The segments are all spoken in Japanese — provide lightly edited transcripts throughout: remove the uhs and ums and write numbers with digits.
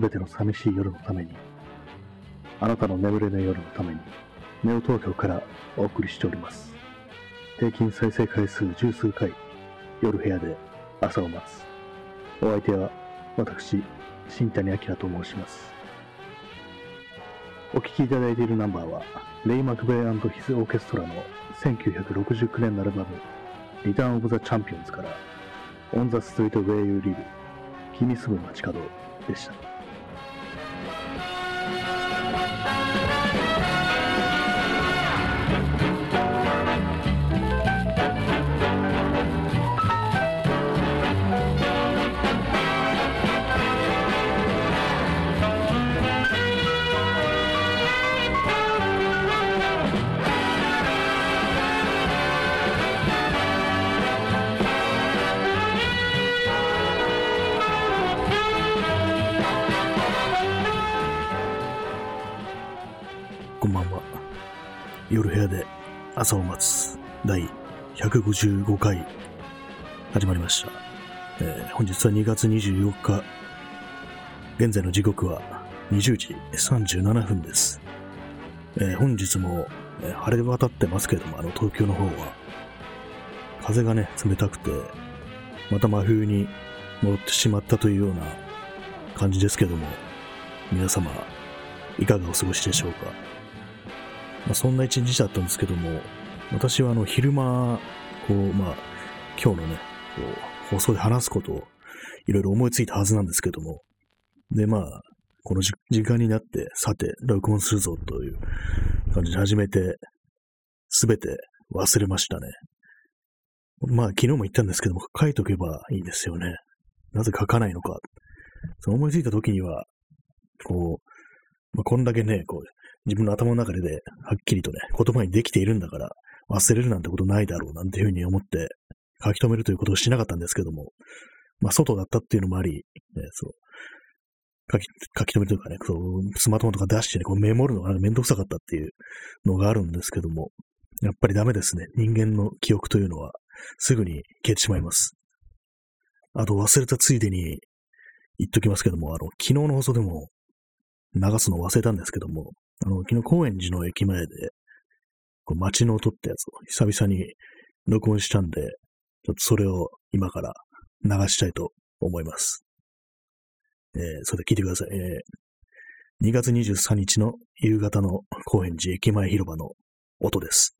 すべての寂しい夜のために、あなたの眠れない夜のために、ネオ東京からお送りしております。平均再生回数十数回、夜部屋で朝を待つ。お相手は私、新谷明と申します。お聞きいただいているナンバーはレイ・マクベイ&ヒズ・オーケストラの1969年のアルバムリターン・オブ・ザ・チャンピオンズからオン・ザ・ストリート・ウェイ・ユー・リブ、君すぐ街角でした。夜部屋で朝を待つ第155回始まりました。本日は2月24日、現在の時刻は20時37分です。本日も、晴れ渡ってますけれども、東京の方は風がね、冷たくてまた真冬に戻ってしまったというような感じですけども、皆様いかがお過ごしでしょうか。そんな一日だったんですけども、私は昼間こう、今日のねこう放送で話すことをいろいろ思いついたはずなんですけども、でこの時間になって、さて録音するぞという感じで始めて、すべて忘れましたね。昨日も言ったんですけども、書いとけばいいんですよね。なぜ書かないのか。その思いついた時にはこう、こんだけねこう自分の頭の中で、はっきりとね、言葉にできているんだから、忘れるなんてことないだろう、なんていうふうに思って、書き留めるということをしなかったんですけども、外だったっていうのもあり、書き留めるというかね、スマートフォンとか出してね、メモるのがめんどくさかったっていうのがあるんですけども、やっぱりダメですね。人間の記憶というのは、すぐに消えてしまいます。あと、忘れたついでに言っときますけども、昨日の放送でも流すの忘れたんですけども、昨日高円寺の駅前で、街の音ってやつを久々に録音したんで、ちょっとそれを今から流したいと思います。それで聞いてください。2月23日の夕方の高円寺駅前広場の音です。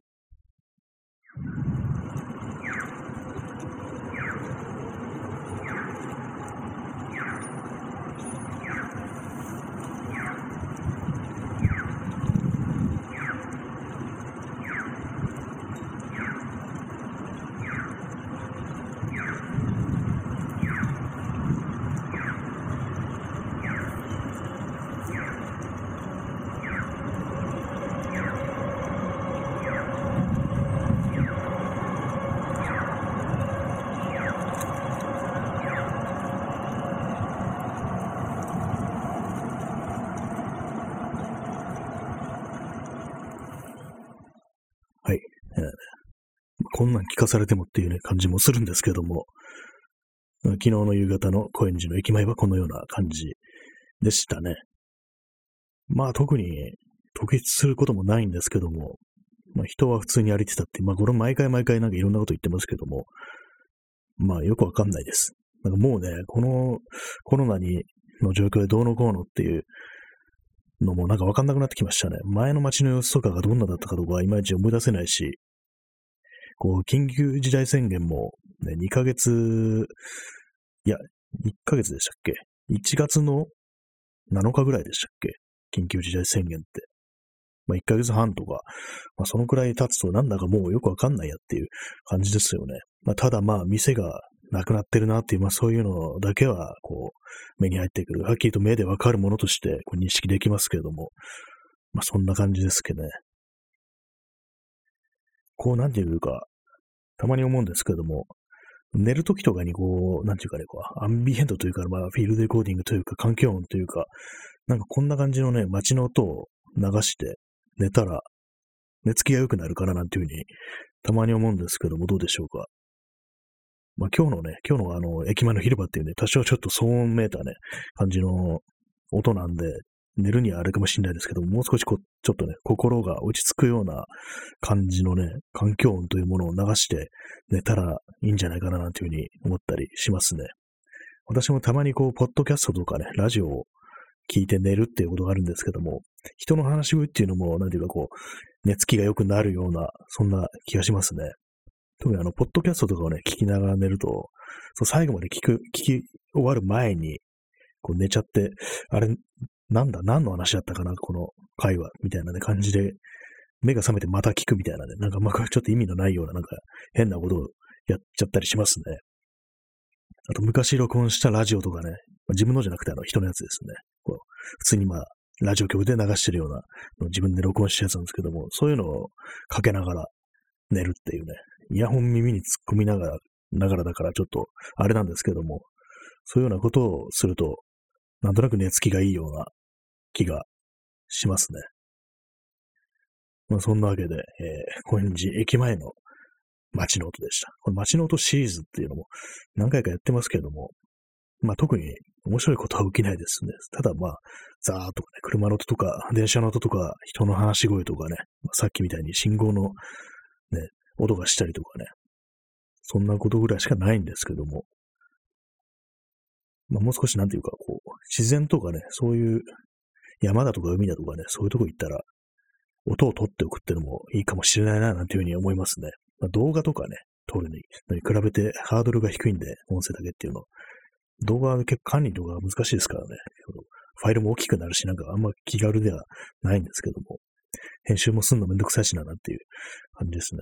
こんなん聞かされてもっていうね感じもするんですけども、昨日の夕方の高円寺の駅前はこのような感じでしたね。特に特筆することもないんですけども、人は普通に歩いてたって、これ毎回なんかいろんなこと言ってますけども、よくわかんないです。もうね、このコロナの状況でどうのこうのっていうのもなんかわかんなくなってきましたね。前の街の様子とかがどんなだったかとかいまいち思い出せないし、緊急事態宣言も、ね、1ヶ月でしたっけ ?1 月の7日ぐらいでしたっけ緊急事態宣言って。1ヶ月半とか、そのくらい経つとなんだかもうよくわかんないやっていう感じですよね。ただ店がなくなってるなっていう、そういうのだけは、目に入ってくる。はっきりと目でわかるものとして、認識できますけれども、そんな感じですけどね。なんていうか、たまに思うんですけども、寝るときとかになんていうかね、アンビエントというか、フィールドレコーディングというか、環境音というか、なんかこんな感じのね、街の音を流して寝たら、寝つきが良くなるかななんていうふうに、たまに思うんですけども、どうでしょうか。今日の駅前の広場っていうね、多少ちょっと騒音めいたね、感じの音なんで、寝るにはあれかもしれないですけども、もう少しちょっとね、心が落ち着くような感じのね、環境音というものを流して寝たらいいんじゃないかな、なんていうふうに思ったりしますね。私もたまにポッドキャストとかね、ラジオを聞いて寝るっていうことがあるんですけども、人の話し声っていうのも、なんていうか寝つきが良くなるような、そんな気がしますね。特にポッドキャストとかをね、聞きながら寝ると、最後まで聞き終わる前に、寝ちゃって、あれ、なんだ、何の話だったかな、この会話、みたいなね、感じで、目が覚めてまた聞くみたいなね、なんかちょっと意味のないような、なんか変なことをやっちゃったりしますね。あと、昔録音したラジオとかね、自分のじゃなくて人のやつですね。普通にラジオ局で流してるような、自分で録音したやつなんですけども、そういうのをかけながら寝るっていうね、イヤホン耳に突っ込みながらだからちょっと、あれなんですけども、そういうようなことをすると、なんとなく寝つきがいいような気がしますね。そんなわけで、高円寺駅前の街の音でした。この街の音シリーズっていうのも何回かやってますけれども、特に面白いことは起きないですね。ただザーッとかね、車の音とか、電車の音とか、人の話し声とかね、さっきみたいに信号のね、音がしたりとかね、そんなことぐらいしかないんですけども、もう少しなんていうか、自然とかね、そういう山だとか海だとかね、そういうとこ行ったら、音を取っておくっていうのもいいかもしれないな、なんていうふうに思いますね。動画とかね、撮るのに比べてハードルが低いんで、音声だけっていうの。動画は結構管理とか難しいですからね。ファイルも大きくなるし、なんかあんま気軽ではないんですけども、編集もすんのめんどくさいしな、なんていう感じですね。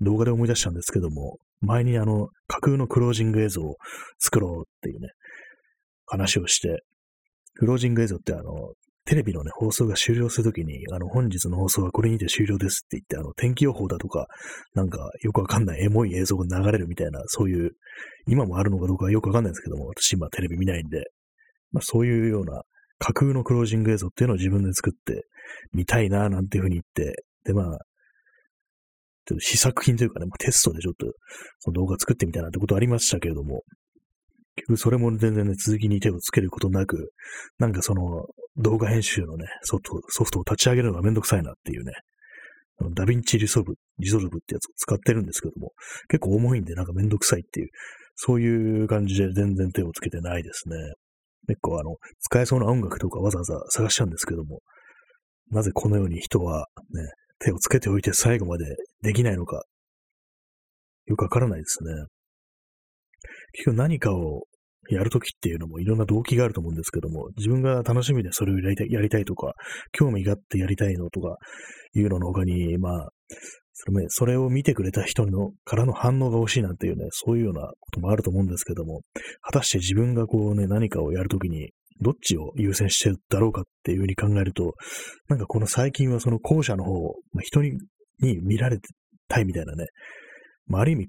動画で思い出したんですけども、前に架空のクロージング映像を作ろうっていうね、話をして、クロージング映像ってテレビのね、放送が終了するときに、本日の放送はこれにて終了ですって言って、天気予報だとか、なんかよくわかんないエモい映像が流れるみたいな、そういう、今もあるのかどうかよくわかんないですけども、私今テレビ見ないんで、そういうような架空のクロージング映像っていうのを自分で作ってみたいな、なんていうふうに言って、でちょっと試作品というかね、テストでちょっとその動画作ってみたいなってことありましたけれども、結局それも全然ね、続きに手をつけることなく、なんか動画編集のね、ソフトを立ち上げるのがめんどくさいなっていうね、ダヴィンチリゾルブってやつを使ってるんですけども、結構重いんでなんかめんどくさいっていう、そういう感じで全然手をつけてないですね。結構使えそうな音楽とかわざわざ探したんですけども、なぜこのように人はね、手をつけておいて最後までできないのか、よくわからないですね。結局何かをやるときっていうのもいろんな動機があると思うんですけども、自分が楽しみでそれをやりたいとか、興味があってやりたいのとかいうのの他に、それを見てくれた人からの反応が欲しいなんていうね、そういうようなこともあると思うんですけども、果たして自分がね、何かをやるときに、どっちを優先してるだろうかっていうふうに考えると、なんか最近はその後者の方を人に見られたいみたいなね、ある意味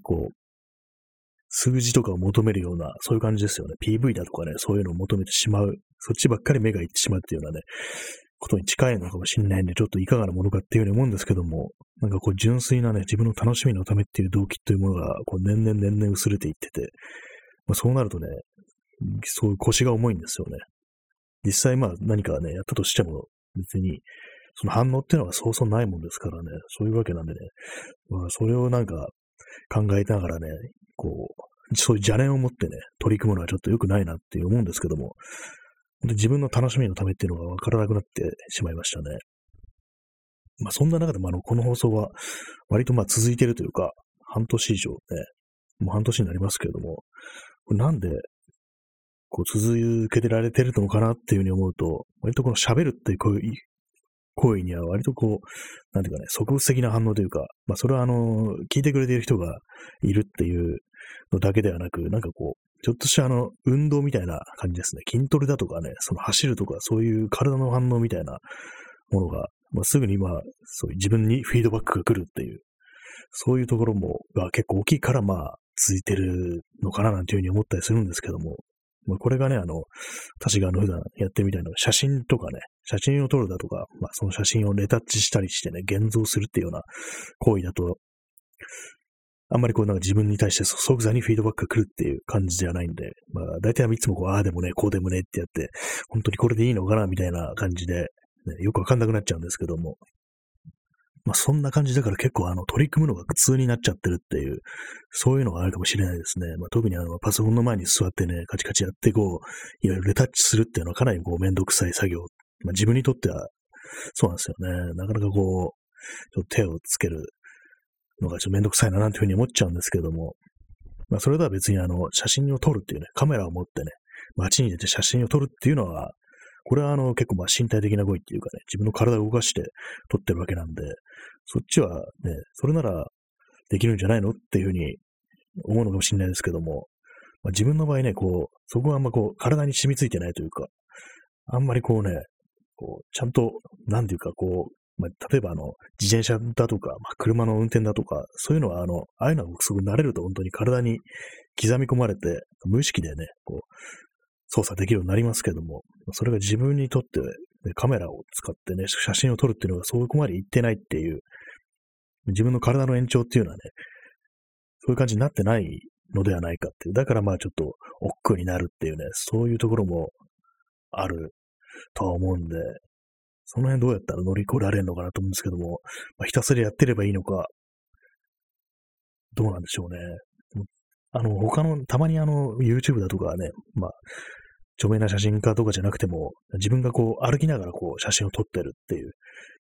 数字とかを求めるような、そういう感じですよね。PV だとかね、そういうのを求めてしまう。そっちばっかり目がいってしまうっていうようなね、ことに近いのかもしれないんで、ちょっといかがなものかっていうふうに思うんですけども、なんか純粋なね、自分の楽しみのためっていう動機というものが、年々薄れていってて、そうなるとね、そういう腰が重いんですよね。実際何かね、やったとしても別にその反応っていうのはそうそうないもんですからね、そういうわけなんでね、それをなんか考えながらね、そういう邪念を持ってね、取り組むのはちょっと良くないなって思うんですけども、自分の楽しみのためっていうのが分からなくなってしまいましたね。そんな中でもこの放送は割と続いてるというか、半年以上ね、もう半年になりますけれども、なんで続けてられてるのかなっていうふうに思うと、割と喋るっていう行為には割となんていうかね、即物的な反応というか、それは聞いてくれている人がいるっていうのだけではなく、なんかちょっとした運動みたいな感じですね。筋トレだとかね、走るとか、そういう体の反応みたいなものが、すぐにそういう自分にフィードバックが来るっていう、そういうところが結構大きいから、続いてるのかななんていうふうに思ったりするんですけども、これがね、私が普段やってるみたいな写真とかね、写真を撮るだとか、その写真をレタッチしたりしてね、現像するっていうような行為だと、あんまりこうなんか自分に対して即座にフィードバックが来るっていう感じではないんで、まあ大体はいつもこう、ああでもね、こうでもねってやって、本当にこれでいいのかなみたいな感じで、ね、よくわかんなくなっちゃうんですけども、まあそんな感じだから結構取り組むのが苦痛になっちゃってるっていう、そういうのがあるかもしれないですね。まあ特にパソコンの前に座ってね、カチカチやってこう、いろいろレタッチするっていうのはかなりこうめんどくさい作業。まあ自分にとってはそうなんですよね。なかなかこう、ちょっと手をつけるのがちょっとめんどくさいななんていうふうに思っちゃうんですけども、まあそれとは別に写真を撮るっていうね、カメラを持ってね、街に出て写真を撮るっていうのは、これは結構まあ身体的な行為っていうかね、自分の体を動かして撮ってるわけなんで、そっちはね、それならできるんじゃないのっていうふうに思うのかもしれないですけども、まあ、自分の場合ね、こう、そこがあんまこう、体に染みついてないというか、あんまりこうね、こう、ちゃんと、なんていうかこう、まあ、例えば自転車だとか、まあ、車の運転だとか、そういうのはああいうのはすごく慣れると本当に体に刻み込まれて、無意識でね、こう、操作できるようになりますけども、それが自分にとって、ね、カメラを使ってね、写真を撮るっていうのがそこまでいってないっていう、自分の体の延長っていうのはね、そういう感じになってないのではないかっていう。だからまあちょっと億劫になるっていうね、そういうところもあるとは思うんで、その辺どうやったら乗り越えられるのかなと思うんですけども、まあ、ひたすらやってればいいのか、どうなんでしょうね。他の、たまにYouTube だとかね、まあ、著名な写真家とかじゃなくても、自分がこう、歩きながらこう、写真を撮ってるっていう、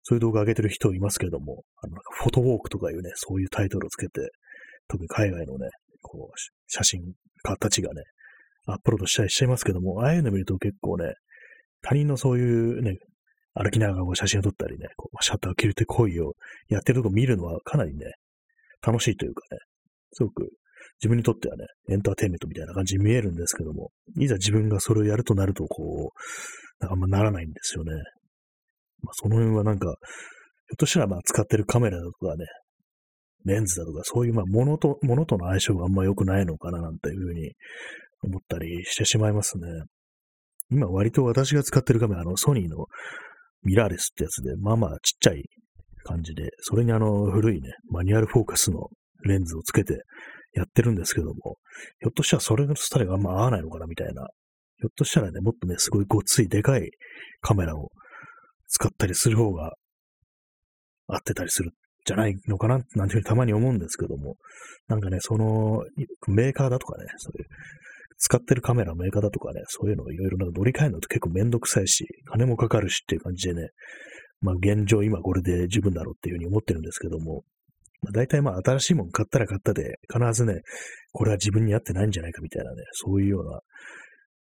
そういう動画を上げてる人いますけども、なんかフォトウォークとかいうね、そういうタイトルをつけて、特に海外のね、こう、写真家たちがね、アップロードしたりしちゃいますけども、ああいうの見ると結構ね、他人のそういうね、歩きながらこう写真を撮ったりね、こうシャッターを切るって行為をやってるとこ見るのはかなりね、楽しいというかね、すごく、自分にとってはね、エンターテインメントみたいな感じに見えるんですけども、いざ自分がそれをやるとなると、こう、なんかあんまならないんですよね。まあ、その辺はなんか、ひょっとしたらまあ使ってるカメラだとかね、レンズだとか、そういうまあものとの相性があんま良くないのかななんていうふうに思ったりしてしまいますね。今割と私が使ってるカメラ、ソニーのミラーレスってやつで、まあまあちっちゃい感じで、それに古いね、マニュアルフォーカスのレンズをつけて、やってるんですけども、ひょっとしたらそれのスタイルがあんま合わないのかなみたいな。ひょっとしたらね、もっとね、すごいごついでかいカメラを使ったりする方が合ってたりするんじゃないのかななんていうふうにたまに思うんですけども、なんかね、そのメーカーだとかね、そういう使ってるカメラのメーカーだとかね、そういうのをいろいろなんか乗り換えるのって結構めんどくさいし、金もかかるしっていう感じでね、まあ現状今これで十分だろうっていうふうに思ってるんですけども、大体まあ新しいもの買ったら買ったで、必ずね、これは自分に合ってないんじゃないかみたいなね、そういうような、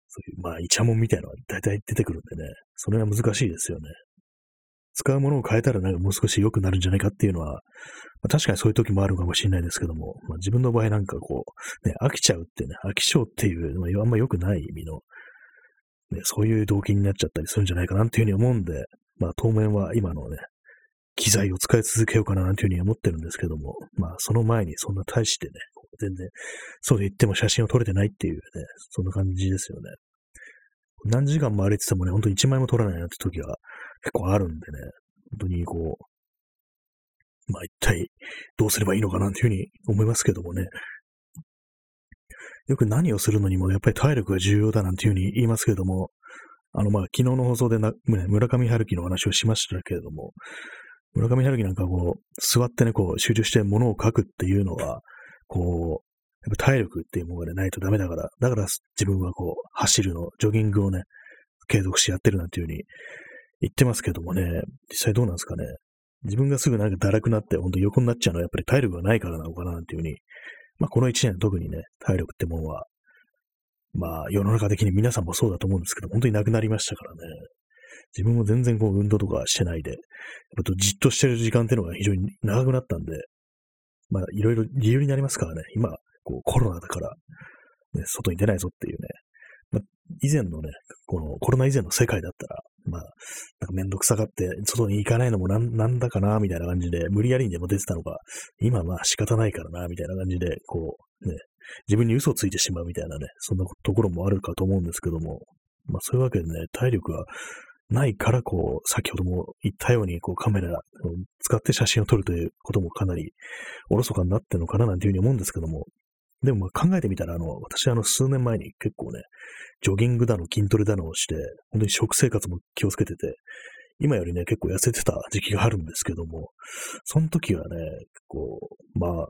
そういうまあイチャモンみたいなのが大体出てくるんでね、それは難しいですよね。使うものを変えたらなんかもう少し良くなるんじゃないかっていうのは、まあ、確かにそういう時もあるかもしれないですけども、まあ、自分の場合なんかこう、ね、飽きちゃうってね、飽き性っていう、まあ、あんま良くない意味の、ね、そういう動機になっちゃったりするんじゃないかなっていうふうに思うんで、まあ当面は今のね、機材を使い続けようかななんていうふうに思ってるんですけども、まあその前にそんな大してね、全然そう言っても写真を撮れてないっていうね、そんな感じですよね。何時間も歩いててもね、本当に1枚も撮らないなって時は結構あるんでね、本当にこう、まあ一体どうすればいいのかなっていうふうに思いますけどもね。よく何をするのにもやっぱり体力が重要だなんていうふうに言いますけども、まあ昨日の放送で村上春樹の話をしましたけれども、村上春樹なんかこう、座ってね、こう、集中して物を書くっていうのは、こう、やっぱ体力っていうものがないとダメだから、だから自分はこう、走るの、ジョギングをね、継続してやってるなんていう風に言ってますけどもね、実際どうなんですかね。自分がすぐなんかだらくなって、ほんと横になっちゃうのはやっぱり体力がないからなのかななんていう風に、まあこの一年特にね、体力ってものは、まあ世の中的に皆さんもそうだと思うんですけど、本当になくなりましたからね。自分も全然こう運動とかしてないで、じっとしてる時間っていうのが非常に長くなったんで、まあいろいろ理由になりますからね、今こうコロナだから、ね、外に出ないぞっていうね、まあ、以前のね、このコロナ以前の世界だったら、まあなんかめんどくさがって外に行かないのもなんだかなみたいな感じで無理やりにでも出てたのが、今まあ仕方ないからなみたいな感じでこうね、自分に嘘をついてしまうみたいなね、そんなところもあるかと思うんですけども、まあそういうわけでね、体力がないから、こう、先ほども言ったように、こう、カメラを使って写真を撮るということもかなりおろそかになってるのかななんていうふうに思うんですけども、でもまあ考えてみたら、私数年前に結構ね、ジョギングだの、筋トレだのをして、本当に食生活も気をつけてて、今よりね、結構痩せてた時期があるんですけども、その時はね、こう、まあ、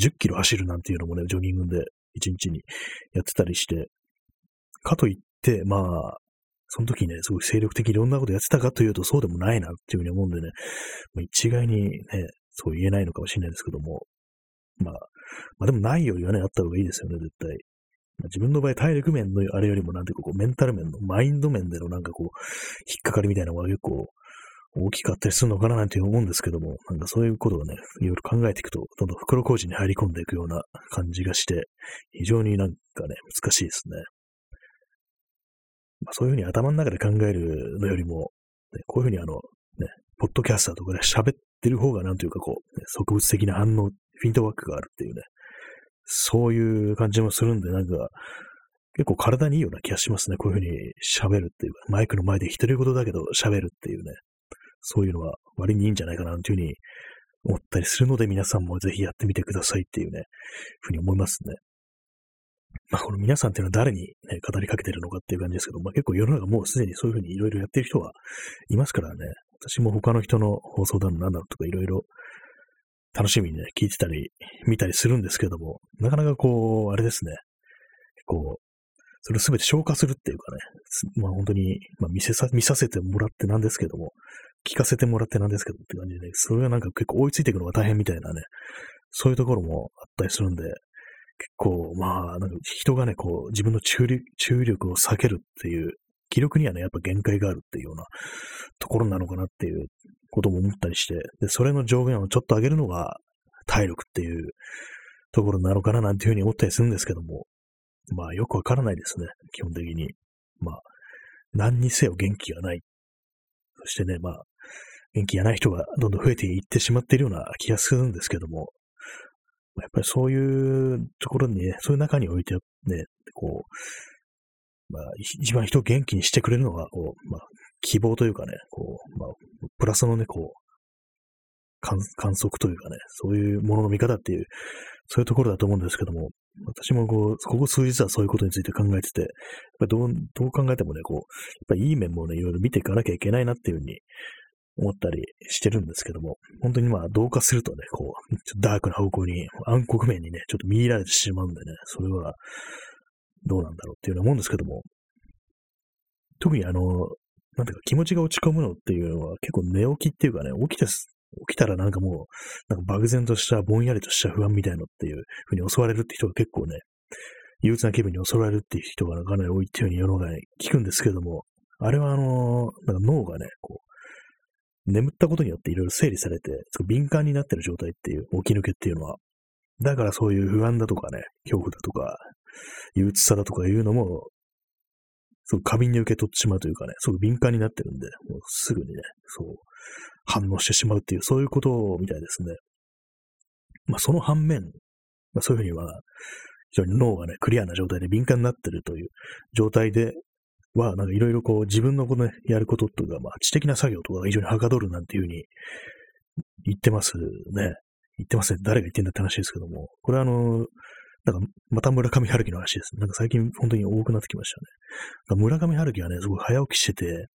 10キロ走るなんていうのもね、ジョギングで1日にやってたりして、かといって、まあ、その時ね、すごい精力的にいろんなことやってたかというと、そうでもないなっていうふうに思うんでね、一概にね、そう言えないのかもしれないですけども、まあでもないよりはね、あった方がいいですよね、絶対。まあ、自分の場合、体力面のあれよりも、なんていうか、こう、メンタル面の、マインド面でのなんかこう、引っかかりみたいなのが結構大きかったりするのかななんて思うんですけども、なんかそういうことをね、いろいろ考えていくと、どんどん袋小路に入り込んでいくような感じがして、非常になんかね、難しいですね。まあ、そういうふうに頭の中で考えるのよりも、ね、こういうふうにね、ポッドキャスターとかで喋ってる方がなんていうかこう、ね、植物的な反応、フィードバックがあるっていうね、そういう感じもするんで、なんか、結構体にいいような気がしますね。こういうふうに喋るっていうか、マイクの前で一人言ことだけど喋るっていうね、そういうのは割にいいんじゃないかなというふうに思ったりするので、皆さんもぜひやってみてくださいっていうね、ふうに思いますね。まあ、この皆さんっていうのは誰に、ね、語りかけてるのかっていう感じですけど、まあ、結構世の中もうすでにそういうふうにいろいろやってる人はいますからね、私も他の人の放送だのなんだのとかいろいろ楽しみにね、聞いてたり、見たりするんですけども、なかなかこう、あれですね、こう、それをすべて消化するっていうかね、まあ本当に、まあ見させてもらってなんですけども、聞かせてもらってなんですけどって感じで、ね、それがなんか結構追いついていくのが大変みたいなね、そういうところもあったりするんで、結構、まあ、なんか人がね、こう、自分の注力を避けるっていう、気力にはね、やっぱ限界があるっていうようなところなのかなっていうことも思ったりして、で、それの上限をちょっと上げるのが体力っていうところなのかななんていうふうに思ったりするんですけども、まあよくわからないですね、基本的に。まあ、何にせよ元気がない。そしてね、まあ、元気がない人がどんどん増えていってしまっているような気がするんですけども、やっぱりそういうところにね、そういう中においてね、こう、まあ、一番人を元気にしてくれるのが、こう、まあ、希望というかね、こう、まあ、プラスのね、こう、観測というかね、そういうものの見方っていう、そういうところだと思うんですけども、私もこう、ここ数日はそういうことについて考えてて、やっぱどう考えてもね、こう、やっぱいい面もね、いろいろ見ていかなきゃいけないなっていうふうに思ったりしてるんですけども、本当にまあ、同化するとね、こう、ちょっとダークな方向に、暗黒面にね、ちょっと見入られてしまうんでね、それは、どうなんだろうっていうのは思うんですけども、特になんていうか気持ちが落ち込むのっていうのは結構寝起きっていうかね、起きたらなんかもう、なんか漠然としたぼんやりとした不安みたいのっていうふうに襲われるって人が結構ね、憂鬱な気分に襲われるっていう人がかなり多いっていうふうに世の中に聞くんですけども、あれはなんか脳がね、こう、眠ったことによっていろいろ整理されて、敏感になってる状態っていう、起き抜けっていうのは、だからそういう不安だとかね、恐怖だとか、憂鬱さだとかいうのも、すごく過敏に受け取ってしまうというかね、すごく敏感になってるんで、もうすぐにね、そう、反応してしまうっていう、そういうことみたいですね。まあその反面、まあそういうふうには、非常に脳がね、クリアな状態で敏感になってるという状態では、なんかいろいろこう自分のこのね、やることとか、まあ知的な作業とかが非常にはかどるなんていうふうに言ってますね。言ってますね。誰が言ってんだって話ですけども。これはなんか、また村上春樹の話ですね。なんか最近本当に多くなってきましたね。村上春樹はね、すごい早起きしてて、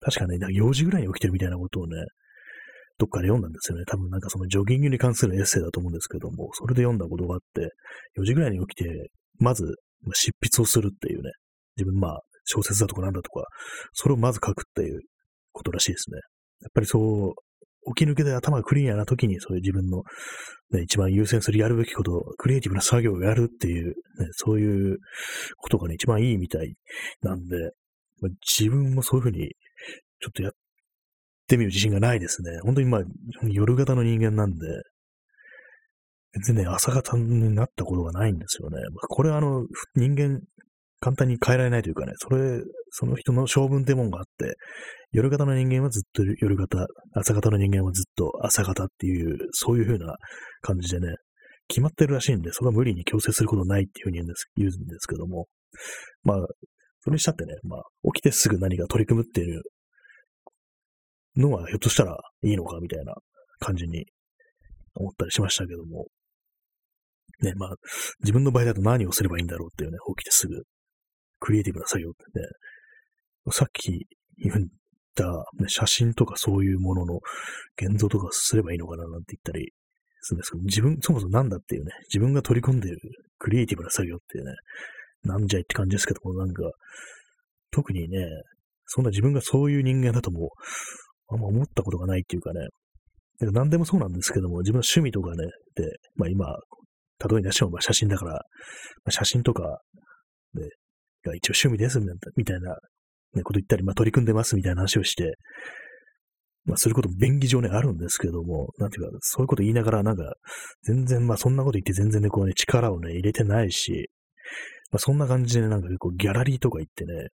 確かね、なんか4時ぐらいに起きてるみたいなことをね、どっかで読んだんですよね。多分なんかそのジョギングに関するエッセイだと思うんですけども、それで読んだことがあって、4時ぐらいに起きて、まず執筆をするっていうね、自分まあ小説だとかなんだとか、それをまず書くっていうことらしいですね。やっぱりそう、起き抜けで頭がクリアな時に、そういう自分の、ね、一番優先するやるべきこと、クリエイティブな作業をやるっていう、ね、そういうことがね、一番いいみたいなんで、自分もそういうふうに、ちょっとやってみる自信がないですね。本当にまあ、夜型の人間なんで、全然ね、朝型になったことがないんですよね。これは人間、簡単に変えられないというかね、その人の性分ってもんがあって、夜型の人間はずっと夜型、朝型の人間はずっと朝型っていう、そういう風な感じでね、決まってるらしいんで、それは無理に強制することないっていう風に言うんですけども、まあ、それにしたってね、まあ、起きてすぐ何か取り組むっていうのはひょっとしたらいいのかみたいな感じに思ったりしましたけども。ね、まあ、自分の場合だと何をすればいいんだろうっていうね、起きてすぐ、クリエイティブな作業ってね、さっき言った、ね、写真とかそういうものの現像とかすればいいのかななんて言ったりするんですけど、自分、そもそもなんだっていうね、自分が取り込んでるクリエイティブな作業っていうね、なんじゃいって感じですけども、なんか、特にね、そんな自分がそういう人間だともう、あんま思ったことがないっていうかね、なんか何でもそうなんですけども、自分の趣味とかね、で、まあ今、例え出しても写真だから、写真とかでが一応趣味ですみたいなこと言ったり、まあ、取り組んでますみたいな話をして、まあ、することも便宜上ね、あるんですけども、なんていうか、そういうこと言いながら、なんか、全然、まあ、そんなこと言って全然ね、こうね、力をね、入れてないし、まあ、そんな感じで、なんか、こう、ギャラリーとか行ってね、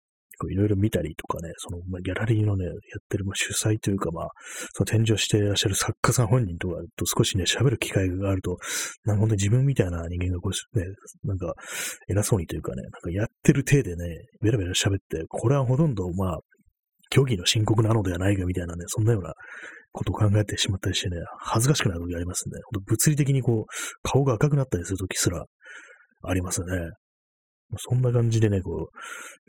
いろいろ見たりとかね、その、まあ、ギャラリーのね、やってる、まあ、主催というか、まあ、その展示をしていらっしゃる作家さん本人とかと少しね、喋る機会があると、なんか本当に自分みたいな人間がこう、ね、なんか、偉そうにというかね、なんかやってる体でね、ベラベラ喋って、これはほとんど、まあ、虚偽の申告なのではないかみたいなね、そんなようなことを考えてしまったりしてね、恥ずかしくなる時ありますね。本当物理的にこう、顔が赤くなったりする時すらありますね。そんな感じでね、こう、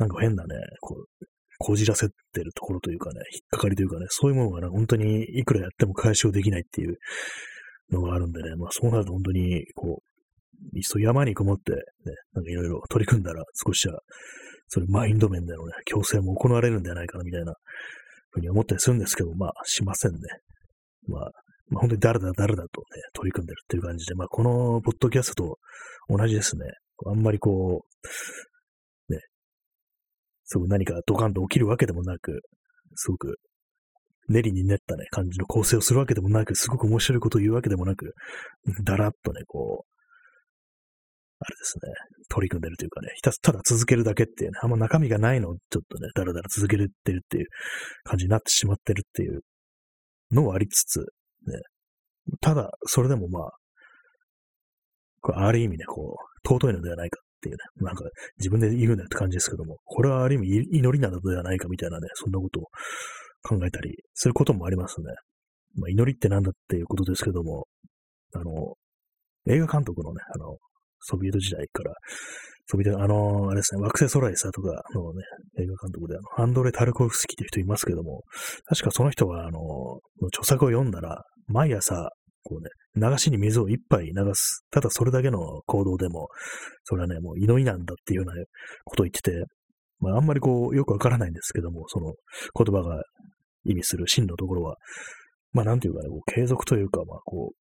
なんか変なね、こう、こじらせってるところというかね、引っかかりというかね、そういうものがね、本当にいくらやっても解消できないっていうのがあるんでね、まあそうなると本当に、こう、いっそ山にこもって、ね、なんかいろいろ取り組んだら、少しは、それマインド面でのね、強制も行われるんじゃないかな、みたいな、ふうに思ったりするんですけど、まあ、しませんね。まあ本当に誰だとね、取り組んでるっていう感じで、まあこのポッドキャストと同じですね。あんまりこう、ね、すごく何かドカンと起きるわけでもなく、すごく練りに練ったね、感じの構成をするわけでもなく、すごく面白いことを言うわけでもなく、だらっとね、こう、あれですね、取り組んでるというかね、ただ続けるだけっていうね、あんま中身がないのをちょっとね、だらだら続けるっていう感じになってしまってるっていうのはありつつ、ね、ただ、それでもまあ、これある意味ね、こう、尊いのではないかっていうね、なんか自分で言うなって感じですけども、これはある意味祈りなのではないかみたいなね、そんなことを考えたりすることもありますね。まあ、祈りってなんだっていうことですけども、映画監督のね、ソビエト時代から、あれですね、惑星ソライサとかのね、映画監督で、アンドレ・タルコフスキーっていう人いますけども、確かその人は、著作を読んだら、毎朝、こうね、流しに水を一杯流す。ただそれだけの行動でも、それはね、もう祈りなんだっていうようなことを言ってて、まああんまりこう、よくわからないんですけども、その言葉が意味する真のところは、まあなんていうかね、こう継続というか、まあこ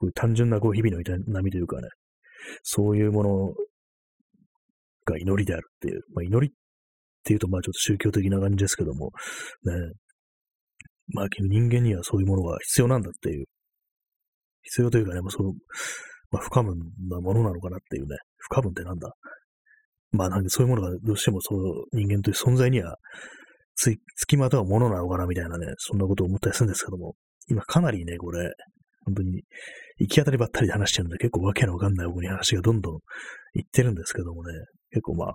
う単純なこう日々の営みというかね、そういうものが祈りであるっていう、まあ祈りっていうとまあちょっと宗教的な感じですけども、ね、まあ人間にはそういうものが必要なんだっていう、必要というかね、まあ、その、まあ、不可分なものなのかなっていうね、不可分ってなんだ。まあ、なんでそういうものがどうしてもその人間という存在には付きまとうものなのかなみたいなね、そんなことを思ったりするんですけども、今かなりね、これ、本当に行き当たりばったりで話してるんで、結構わけのわかんない方に話がどんどん行ってるんですけどもね、結構まあ、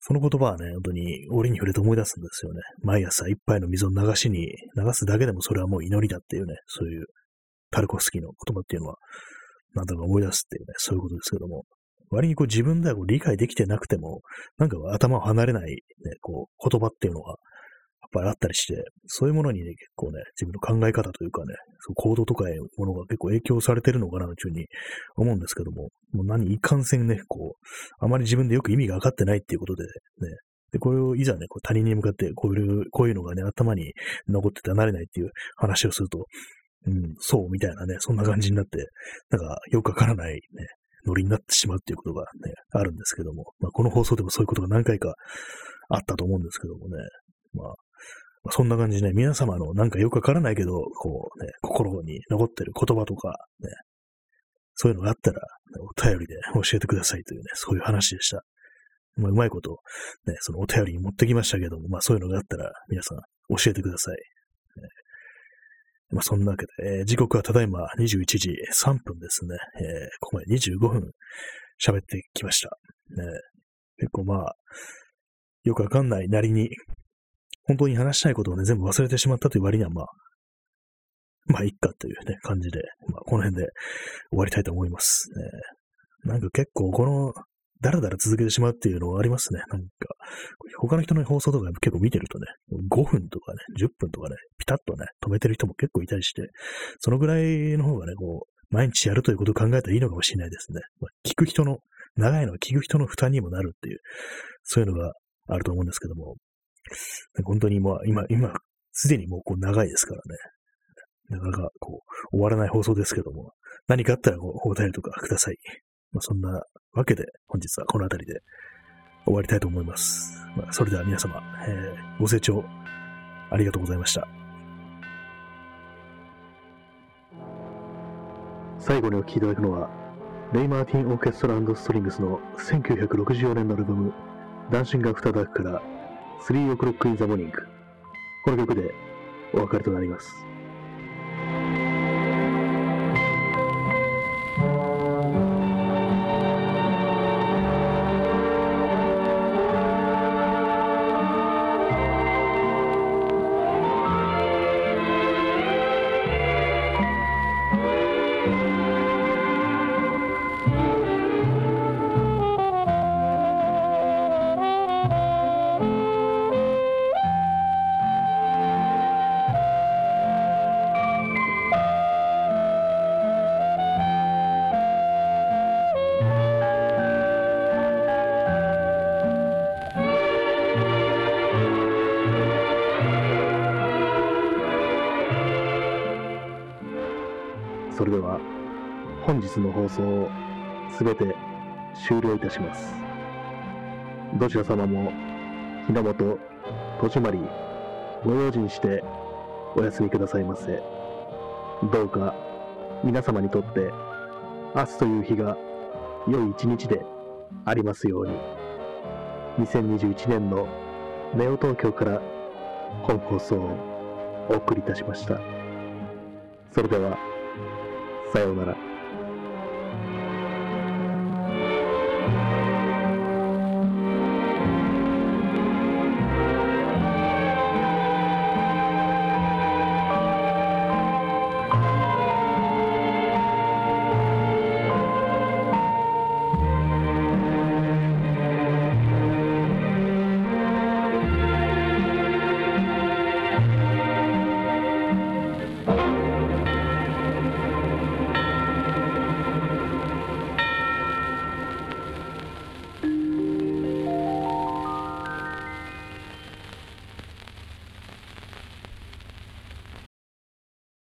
その言葉はね、本当に折に触れて思い出すんですよね。毎朝一杯の水を流すだけでもそれはもう祈りだっていうね、そういう、タルコフスキーの言葉っていうのは、なんだか思い出すっていうね、そういうことですけども、割にこう自分ではこう理解できてなくても、なんか頭を離れない、ね、こう言葉っていうのが、やっぱりあったりして、そういうものにね、結構ね、自分の考え方というかね、そう行動とかいうものが結構影響されてるのかなというふうに思うんですけども、もういかんせんね、こう、あまり自分でよく意味が分かってないっていうことでね、で、これをいざね、こう他人に向かってこういうのがね、頭に残ってて離れないっていう話をすると、うん、そう、みたいなね、そんな感じになって、なんか、よくわからないね、ノリになってしまうっていうことがね、あるんですけども、まあ、この放送でもそういうことが何回かあったと思うんですけどもね、まあ、そんな感じでね、皆様のなんかよくわからないけど、こうね、心に残ってる言葉とか、ね、そういうのがあったら、お便りで教えてくださいというね、そういう話でした。まあ、うまいこと、ね、そのお便りに持ってきましたけども、まあ、そういうのがあったら、皆さん教えてください。まあ、そんなわけで、時刻はただいま21時3分ですね。ここまで25分喋ってきました。結構まあ、よくわかんないなりに、本当に話したいことをね、全部忘れてしまったという割には、まあ、いっかというね、感じで、この辺で終わりたいと思います、ね。なんか結構、だらだら続けてしまうっていうのはありますね。なんか、他の人の放送とか結構見てるとね、5分とかね、10分とかね、ピタッとね、止めてる人も結構いたりして、そのぐらいの方がね、毎日やるということを考えたらいいのかもしれないですね。聞く人の、長いのは聞く人の負担にもなるっていう、そういうのがあると思うんですけども、本当に今、すでにもう長いですからね。なかなか終わらない放送ですけども、何かあったらお便りとかください。そんなわけで本日はこの辺りで終わりたいと思います。それでは皆様、ご清聴ありがとうございました。最後にお聴きいただくのは、レイ・マーティン・オーケストラ&ストリングスの1964年のアルバム、ダンシング・アフター・ダークから3 o'clock in the morning。この曲でお別れとなります。それでは本日の放送をすべて終了いたします。どちら様も日の元戸締まりご用心してお休みくださいませ。どうか皆様にとって明日という日が良い一日でありますように。2021年のネオ東京から本放送をお送りいたしました。それではさようなら。